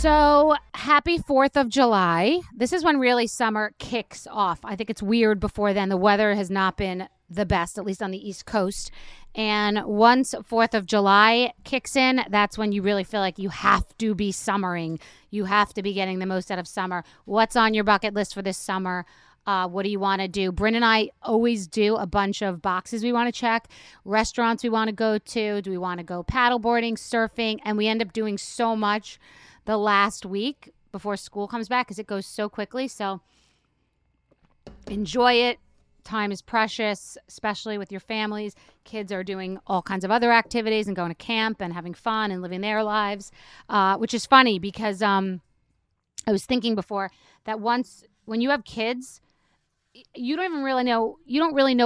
So happy 4th of July. This is when really summer kicks off. I think it's weird before then. The weather has not been the best, at least on the East Coast. And once 4th of July kicks in, that's when you really feel like you have to be summering. You have to be getting the most out of summer. What's on your bucket list for this summer? What do you want to do? Brynn and I always do a bunch of boxes we want to check, restaurants we want to go to. Do we want to go paddleboarding, surfing? And we end up doing so much the last week before school comes back because it goes so quickly. So enjoy it. Time is precious, especially with your families. Kids are doing all kinds of other activities and going to camp and having fun and living their lives, which is funny because I was thinking before that once when you have kids, you don't really know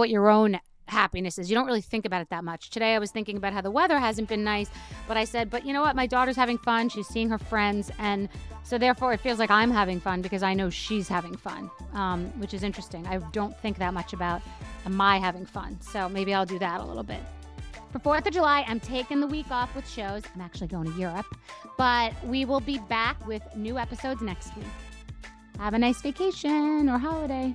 what your own happiness is. You don't really think about it that much. Today I was thinking about how the weather hasn't been nice, but I said, but you know what? My daughter's having fun. She's seeing her friends. And so therefore it feels like I'm having fun because I know she's having fun, which is interesting. I don't think that much about am I having fun? So maybe I'll do that a little bit. For 4th of July, I'm taking the week off with shows. I'm actually going to Europe, but we will be back with new episodes next week. Have a nice vacation or holiday.